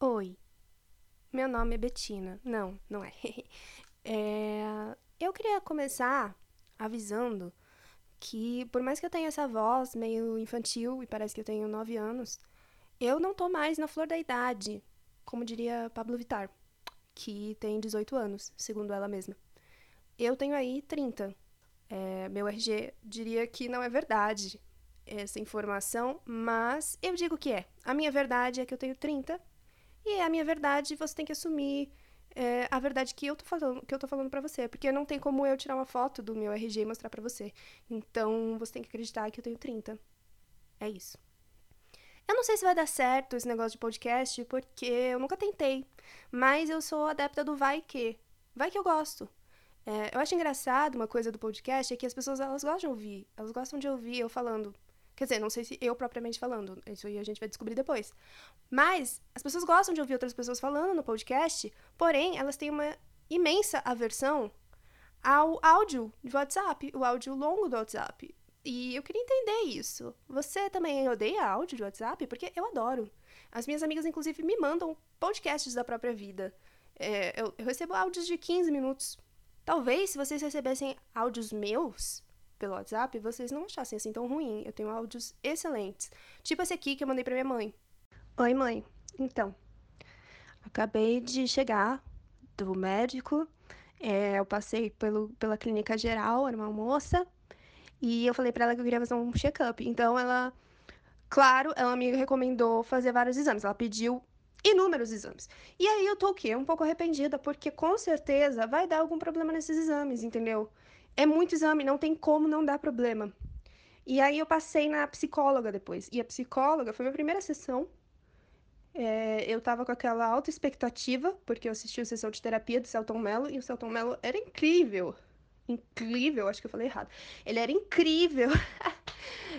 Oi, meu nome é Betina. Não é. Eu queria começar avisando que, por mais que eu tenha essa voz meio infantil, e parece que eu tenho 9 anos, eu não tô mais na flor da idade, como diria Pablo Vittar, que tem 18 anos, segundo ela mesma. Eu tenho aí 30. Meu RG diria que não é verdade essa informação, mas eu digo que é. A minha verdade é que eu tenho 30. E a minha verdade, você tem que assumir a verdade que eu tô falando pra você. Porque não tem como eu tirar uma foto do meu RG e mostrar pra você. Então, você tem que acreditar que eu tenho 30. É isso. Eu não sei se vai dar certo esse negócio de podcast, porque eu nunca tentei. Mas eu sou adepta do vai que. Vai que eu gosto. Eu acho engraçado uma coisa do podcast, é que as pessoas, elas gostam de ouvir. Elas gostam de ouvir eu falando. Quer dizer, não sei se eu propriamente falando, isso aí a gente vai descobrir depois. Mas as pessoas gostam de ouvir outras pessoas falando no podcast, porém, elas têm uma imensa aversão ao áudio de WhatsApp, o áudio longo do WhatsApp. E eu queria entender isso. Você também odeia áudio de WhatsApp? Porque eu adoro. As minhas amigas, inclusive, me mandam podcasts da própria vida. Eu recebo áudios de 15 minutos. Talvez, se vocês recebessem áudios meus pelo WhatsApp, vocês não achassem assim tão ruim. Eu tenho áudios excelentes. Tipo esse aqui que eu mandei pra minha mãe. Oi, mãe. Então, acabei de chegar do médico. Eu passei pela clínica geral, era uma moça. E eu falei pra ela que eu queria fazer um check-up. Então, ela... Claro, ela me recomendou fazer vários exames. Ela pediu inúmeros exames. E aí, eu tô o quê? Um pouco arrependida, porque com certeza vai dar algum problema nesses exames, entendeu? É muito exame, não tem como não dar problema. E aí eu passei na psicóloga depois. E a psicóloga foi minha primeira sessão. Eu tava com aquela alta expectativa, porque eu assisti a sessão de terapia do Selton Mello, e o Selton Mello era incrível. Incrível, acho que eu falei errado. Ele era incrível.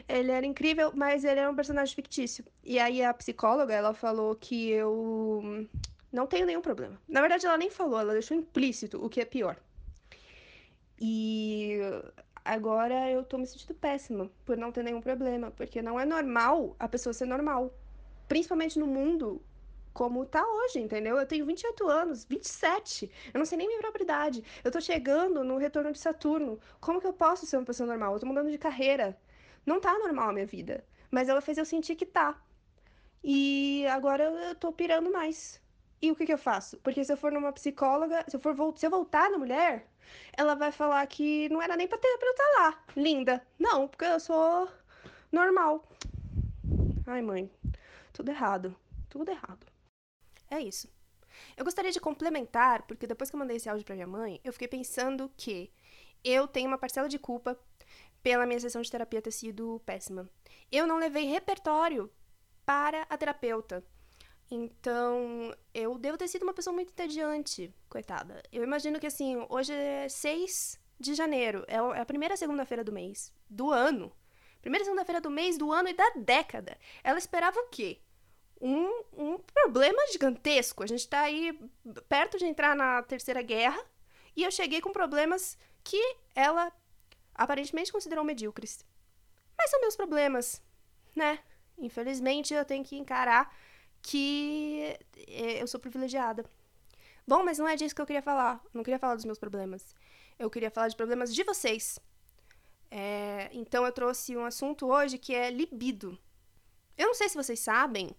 Ele era incrível, mas ele era um personagem fictício. E aí a psicóloga, ela falou que eu não tenho nenhum problema. Na verdade, ela nem falou, ela deixou implícito, o que é pior. E agora eu tô me sentindo péssima por não ter nenhum problema, porque não é normal a pessoa ser normal, principalmente no mundo como tá hoje, entendeu? Eu tenho 28 anos, 27, eu não sei nem minha própria idade, eu tô chegando no retorno de Saturno, como que eu posso ser uma pessoa normal? Eu tô mudando de carreira, não tá normal a minha vida, mas ela fez eu sentir que tá, e agora eu tô pirando mais. E o que eu faço? Porque se eu for numa psicóloga, se eu voltar na mulher, ela vai falar que não era nem pra eu estar lá, linda. Não, porque eu sou normal. Ai, mãe, tudo errado, tudo errado. É isso. Eu gostaria de complementar, porque depois que eu mandei esse áudio pra minha mãe, eu fiquei pensando que eu tenho uma parcela de culpa pela minha sessão de terapia ter sido péssima. Eu não levei repertório para a terapeuta. Então, eu devo ter sido uma pessoa muito entediante, coitada. Eu imagino que, assim, hoje é 6 de janeiro, é a primeira segunda-feira do mês, do ano. Primeira segunda-feira do mês, do ano e da década. Ela esperava o quê? Um problema gigantesco. A gente tá aí perto de entrar na Terceira Guerra e eu cheguei com problemas que ela aparentemente considerou medíocres. Mas são meus problemas, né? Infelizmente, eu tenho que encarar que eu sou privilegiada. Bom, mas não é disso que eu queria falar. Eu não queria falar dos meus problemas. Eu queria falar de problemas de vocês. Então, eu trouxe um assunto hoje que é libido. Eu não sei se vocês sabem,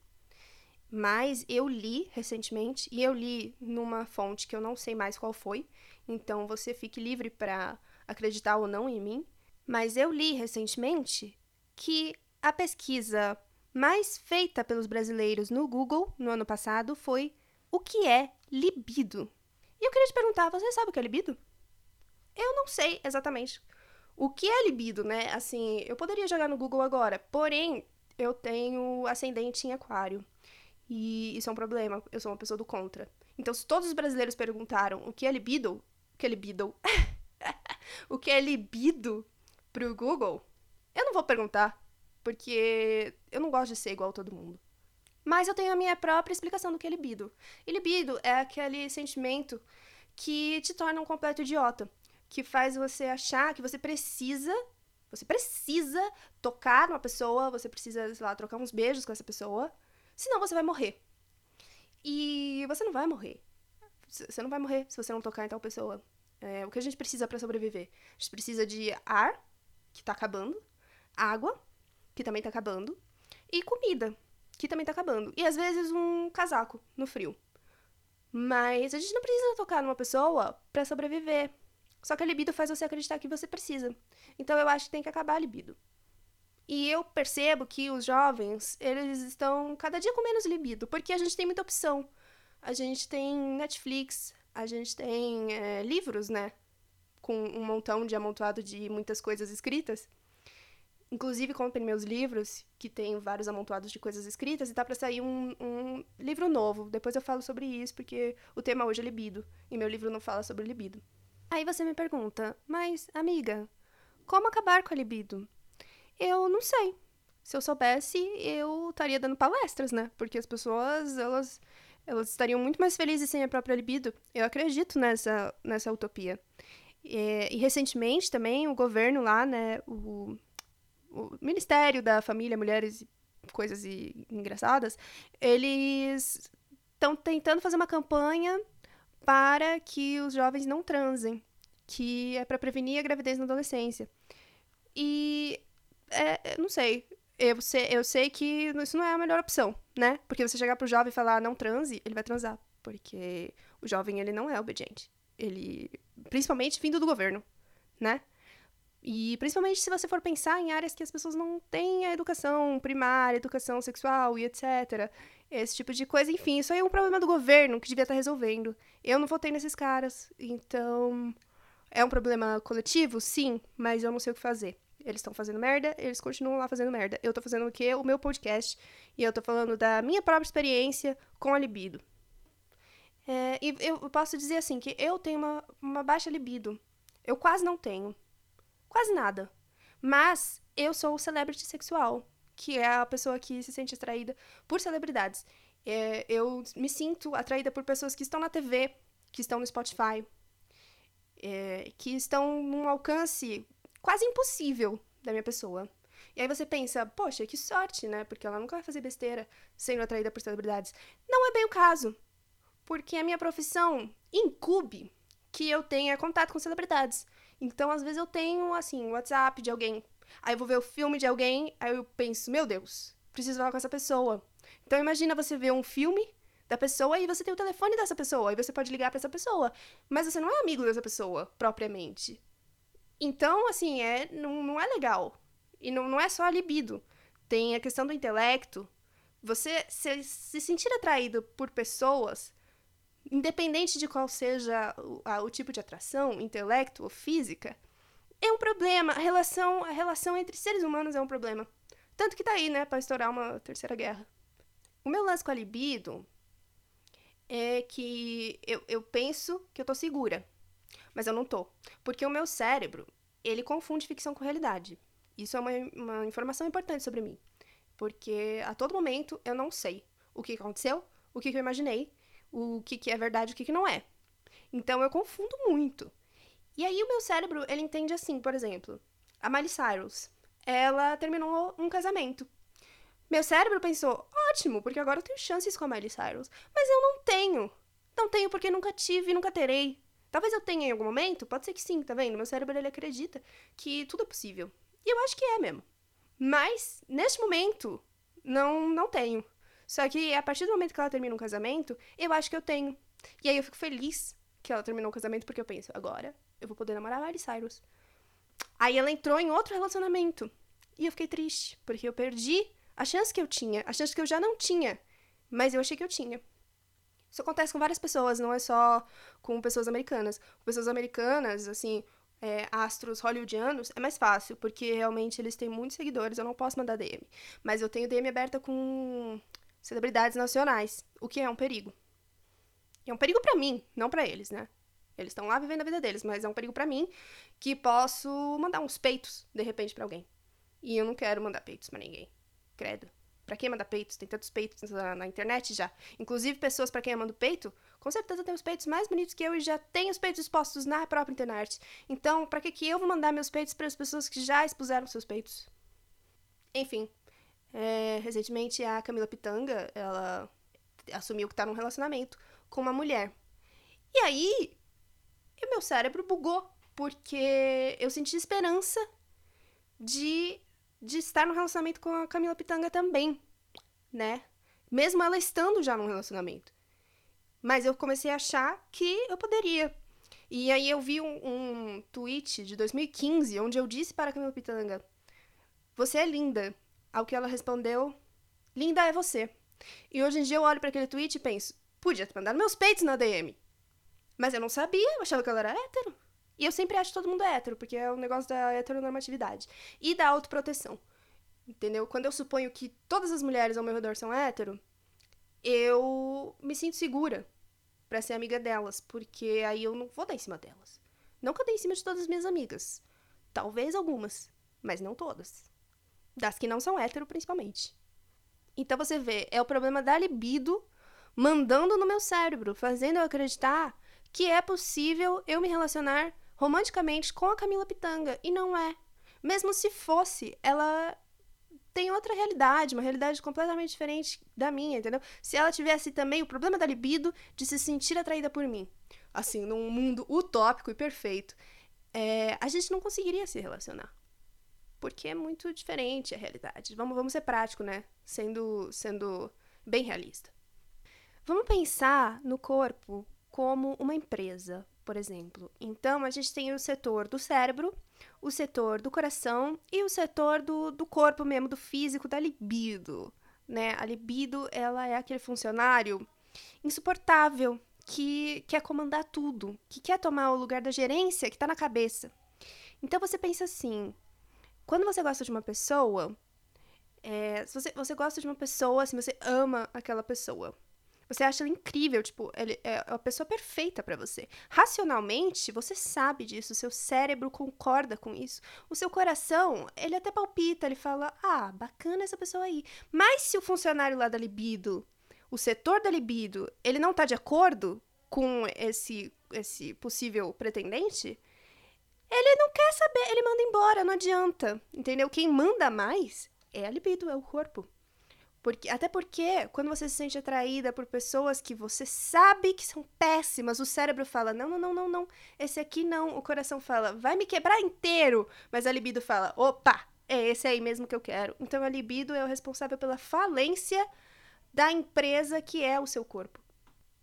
mas eu li recentemente, e eu li numa fonte que eu não sei mais qual foi, então você fique livre para acreditar ou não em mim, mas eu li recentemente que a pesquisa mais feita pelos brasileiros no Google no ano passado foi o que é libido. E eu queria te perguntar, você sabe o que é libido? Eu não sei exatamente o que é libido, né? Assim, eu poderia jogar no Google agora, porém, eu tenho ascendente em aquário. E isso é um problema, eu sou uma pessoa do contra. Então, se todos os brasileiros perguntaram o que é libido, o que é libido pro Google, eu não vou perguntar. Porque eu não gosto de ser igual a todo mundo. Mas eu tenho a minha própria explicação do que é libido. E libido é aquele sentimento que te torna um completo idiota. Que faz você achar que você precisa tocar numa pessoa, você precisa, sei lá, trocar uns beijos com essa pessoa. Senão você vai morrer. E você não vai morrer. Você não vai morrer se você não tocar em tal pessoa. É, o que a gente precisa para sobreviver? A gente precisa de ar, que tá acabando, água, que também tá acabando, e comida, que também tá acabando. E às vezes um casaco no frio. Mas a gente não precisa tocar numa pessoa para sobreviver. Só que a libido faz você acreditar que você precisa. Então eu acho que tem que acabar a libido. E eu percebo que os jovens, eles estão cada dia com menos libido, porque a gente tem muita opção. A gente tem Netflix, a gente tem livros, né? Com um montão de amontoado de muitas coisas escritas. Inclusive, comprei meus livros, que tem vários amontoados de coisas escritas, e tá pra sair um livro novo. Depois eu falo sobre isso, porque o tema hoje é libido, e meu livro não fala sobre libido. Aí você me pergunta, mas, amiga, como acabar com a libido? Eu não sei. Se eu soubesse, eu estaria dando palestras, né? Porque as pessoas, elas estariam muito mais felizes sem a própria libido. Eu acredito nessa utopia. E recentemente também, o governo lá, né, o Ministério da Família, Mulheres e Coisas Engraçadas, eles estão tentando fazer uma campanha para que os jovens não transem, que é para prevenir a gravidez na adolescência. E, não sei, eu sei que isso não é a melhor opção, né? Porque você chegar pro jovem e falar não transe, ele vai transar, porque o jovem, ele não é obediente. Ele, principalmente vindo do governo, né? E principalmente se você for pensar em áreas que as pessoas não têm a educação primária, educação sexual e etc. Esse tipo de coisa, enfim, isso aí é um problema do governo que devia estar resolvendo. Eu não votei nesses caras, então é um problema coletivo, sim, mas eu não sei o que fazer. Eles estão fazendo merda, eles continuam lá fazendo merda. Eu tô fazendo o quê? O meu podcast, e eu tô falando da minha própria experiência com a libido. E eu posso dizer assim, que eu tenho uma baixa libido. Eu quase não tenho. Quase nada. Mas eu sou celebrity sexual, que é a pessoa que se sente atraída por celebridades. Eu me sinto atraída por pessoas que estão na TV, que estão no Spotify, que estão num alcance quase impossível da minha pessoa. E aí você pensa, poxa, que sorte, né? Porque ela nunca vai fazer besteira sendo atraída por celebridades. Não é bem o caso, porque a minha profissão incube que eu tenha contato com celebridades. Então, às vezes, eu tenho, assim, um WhatsApp de alguém. Aí eu vou ver o filme de alguém, aí eu penso, meu Deus, preciso falar com essa pessoa. Então, imagina você ver um filme da pessoa e você tem o telefone dessa pessoa, e você pode ligar pra essa pessoa. Mas você não é amigo dessa pessoa, propriamente. Então, assim, não é legal. E não é só a libido. Tem a questão do intelecto. Você se sentir atraído por pessoas, independente de qual seja o tipo de atração, intelecto ou física, é um problema. A relação entre seres humanos é um problema. Tanto que tá aí, né, pra estourar uma terceira guerra. O meu lance com a libido é que eu penso que eu tô segura, mas eu não tô. Porque o meu cérebro, ele confunde ficção com realidade. Isso é uma informação importante sobre mim. Porque a todo momento eu não sei o que aconteceu, o que eu imaginei, o que é verdade e o que não é. Então, eu confundo muito. E aí, o meu cérebro, ele entende assim, por exemplo, a Miley Cyrus, ela terminou um casamento. Meu cérebro pensou, ótimo, porque agora eu tenho chances com a Miley Cyrus. Mas eu não tenho. Não tenho porque nunca tive e nunca terei. Talvez eu tenha em algum momento, pode ser que sim, tá vendo? Meu cérebro, ele acredita que tudo é possível. E eu acho que é mesmo. Mas, neste momento, não tenho. Só que a partir do momento que ela termina um casamento, eu acho que eu tenho. E aí eu fico feliz que ela terminou o casamento, porque eu penso, agora eu vou poder namorar a Miley Cyrus. Aí ela entrou em outro relacionamento. E eu fiquei triste, porque eu perdi a chance que eu tinha, a chance que eu já não tinha. Mas eu achei que eu tinha. Isso acontece com várias pessoas, não é só com pessoas americanas. Com pessoas americanas, assim, astros hollywoodianos, é mais fácil, porque realmente eles têm muitos seguidores, eu não posso mandar DM. Mas eu tenho DM aberta com celebridades nacionais, o que é um perigo. É um perigo pra mim, não pra eles, né? Eles estão lá vivendo a vida deles, mas é um perigo pra mim que posso mandar uns peitos, de repente, pra alguém. E eu não quero mandar peitos pra ninguém. Credo. Pra quem manda peitos? Tem tantos peitos na internet já. Inclusive, pessoas pra quem eu mando peito, com certeza tem os peitos mais bonitos que eu e já tem os peitos expostos na própria internet. Então, pra que eu vou mandar meus peitos pras pessoas que já expuseram seus peitos? Enfim. Recentemente, a Camila Pitanga, ela assumiu que tá num relacionamento com uma mulher. E aí, meu cérebro bugou, porque eu senti esperança de estar num relacionamento com a Camila Pitanga também, né? Mesmo ela estando já num relacionamento. Mas eu comecei a achar que eu poderia. E aí eu vi um tweet de 2015, onde eu disse para a Camila Pitanga: "Você é linda." Ao que ela respondeu: "Linda é você." E hoje em dia eu olho para aquele tweet e penso: podia ter mandado meus peitos na DM. Mas eu não sabia, eu achava que ela era hétero. E eu sempre acho que todo mundo é hétero, porque é um negócio da heteronormatividade e da autoproteção, entendeu? Quando eu suponho que todas as mulheres ao meu redor são hétero, eu me sinto segura pra ser amiga delas, porque aí eu não vou dar em cima delas. Não que eu dê em cima de todas as minhas amigas. Talvez algumas, mas não todas. Das que não são hétero, principalmente. Então você vê, é o problema da libido mandando no meu cérebro, fazendo eu acreditar que é possível eu me relacionar romanticamente com a Camila Pitanga, e não é. Mesmo se fosse, ela tem outra realidade, uma realidade completamente diferente da minha, entendeu? Se ela tivesse também o problema da libido de se sentir atraída por mim, assim, num mundo utópico e perfeito, a gente não conseguiria se relacionar, porque é muito diferente a realidade. Vamos ser práticos, né? Sendo bem realista. Vamos pensar no corpo como uma empresa, por exemplo. Então, a gente tem o setor do cérebro, o setor do coração e o setor do corpo mesmo, do físico, da libido, né? A libido, ela é aquele funcionário insuportável que quer comandar tudo, que quer tomar o lugar da gerência que tá na cabeça. Então, você pensa assim: quando você gosta de uma pessoa, se você ama aquela pessoa, você acha ela incrível, tipo, ela é a pessoa perfeita pra você. Racionalmente, você sabe disso, o seu cérebro concorda com isso. O seu coração, ele até palpita, ele fala: ah, bacana essa pessoa aí. Mas se o funcionário lá da libido, o setor da libido, ele não tá de acordo com esse possível pretendente, ele não quer saber, ele manda embora, não adianta, entendeu? Quem manda mais é a libido, é o corpo. Até porque, quando você se sente atraída por pessoas que você sabe que são péssimas, o cérebro fala: não, esse aqui não. O coração fala: vai me quebrar inteiro. Mas a libido fala: opa, é esse aí mesmo que eu quero. Então, a libido é o responsável pela falência da empresa que é o seu corpo.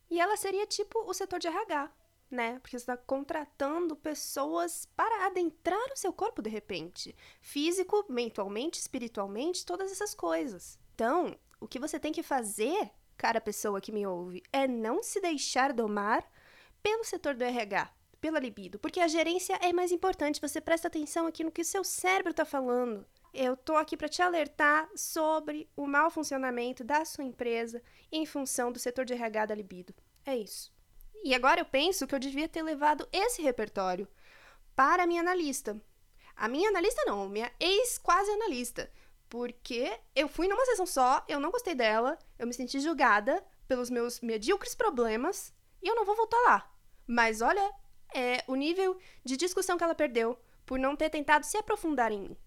E ela seria tipo o setor de RH, né? Porque você está contratando pessoas para adentrar o seu corpo de repente. Físico, mentalmente, espiritualmente, todas essas coisas. Então, o que você tem que fazer, cara, pessoa que me ouve, é não se deixar domar pelo setor do RH, pela libido, porque a gerência é mais importante. Você presta atenção aqui no que o seu cérebro tá falando. Eu tô aqui para te alertar sobre o mau funcionamento da sua empresa em função do setor de RH da libido. É isso. E agora eu penso que eu devia ter levado esse repertório para a minha analista. A minha analista não, minha ex-quase analista. Porque eu fui numa sessão só, eu não gostei dela, eu me senti julgada pelos meus medíocres problemas e eu não vou voltar lá. Mas olha, o nível de discussão que ela perdeu por não ter tentado se aprofundar em mim.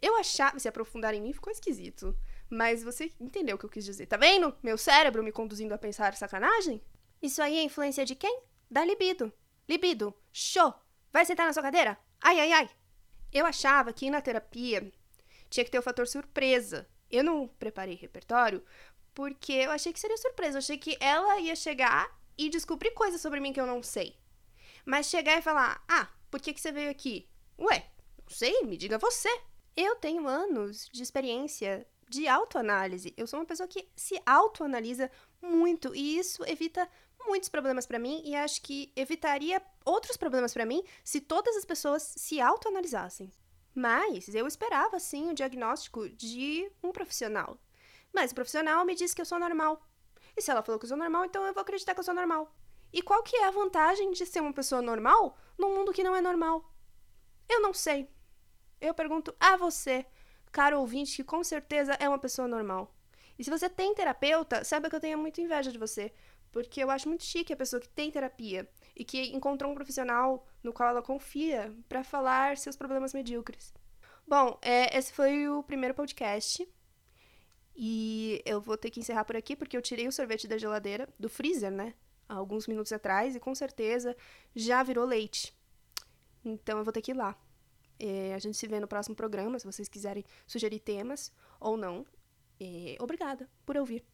Eu achava... Se aprofundar em mim ficou esquisito, mas você entendeu o que eu quis dizer. Tá vendo? Meu cérebro me conduzindo a pensar sacanagem? Isso aí é influência de quem? Da libido. Libido, show! Vai sentar na sua cadeira? Ai, ai, ai! Eu achava que ir na terapia tinha que ter o fator surpresa. Eu não preparei repertório porque eu achei que seria surpresa. Eu achei que ela ia chegar e descobrir coisas sobre mim que eu não sei. Mas chegar e falar: ah, por que você veio aqui? Ué, não sei, me diga você. Eu tenho anos de experiência de autoanálise. Eu sou uma pessoa que se autoanalisa muito e isso evita muitos problemas pra mim, e acho que evitaria outros problemas pra mim se todas as pessoas se autoanalisassem. Mas eu esperava, sim, o diagnóstico de um profissional. Mas o profissional me disse que eu sou normal. E se ela falou que eu sou normal, então eu vou acreditar que eu sou normal. E qual que é a vantagem de ser uma pessoa normal num mundo que não é normal? Eu não sei. Eu pergunto a você, caro ouvinte, que com certeza é uma pessoa normal. E se você tem terapeuta, saiba que eu tenho muita inveja de você. Porque eu acho muito chique a pessoa que tem terapia e que encontrou um profissional no qual ela confia para falar seus problemas medíocres. Bom, esse foi o primeiro podcast. E eu vou ter que encerrar por aqui, porque eu tirei o sorvete da geladeira, do freezer, né? Há alguns minutos atrás, e com certeza já virou leite. Então eu vou ter que ir lá. A gente se vê no próximo programa, se vocês quiserem sugerir temas ou não. Obrigada por ouvir.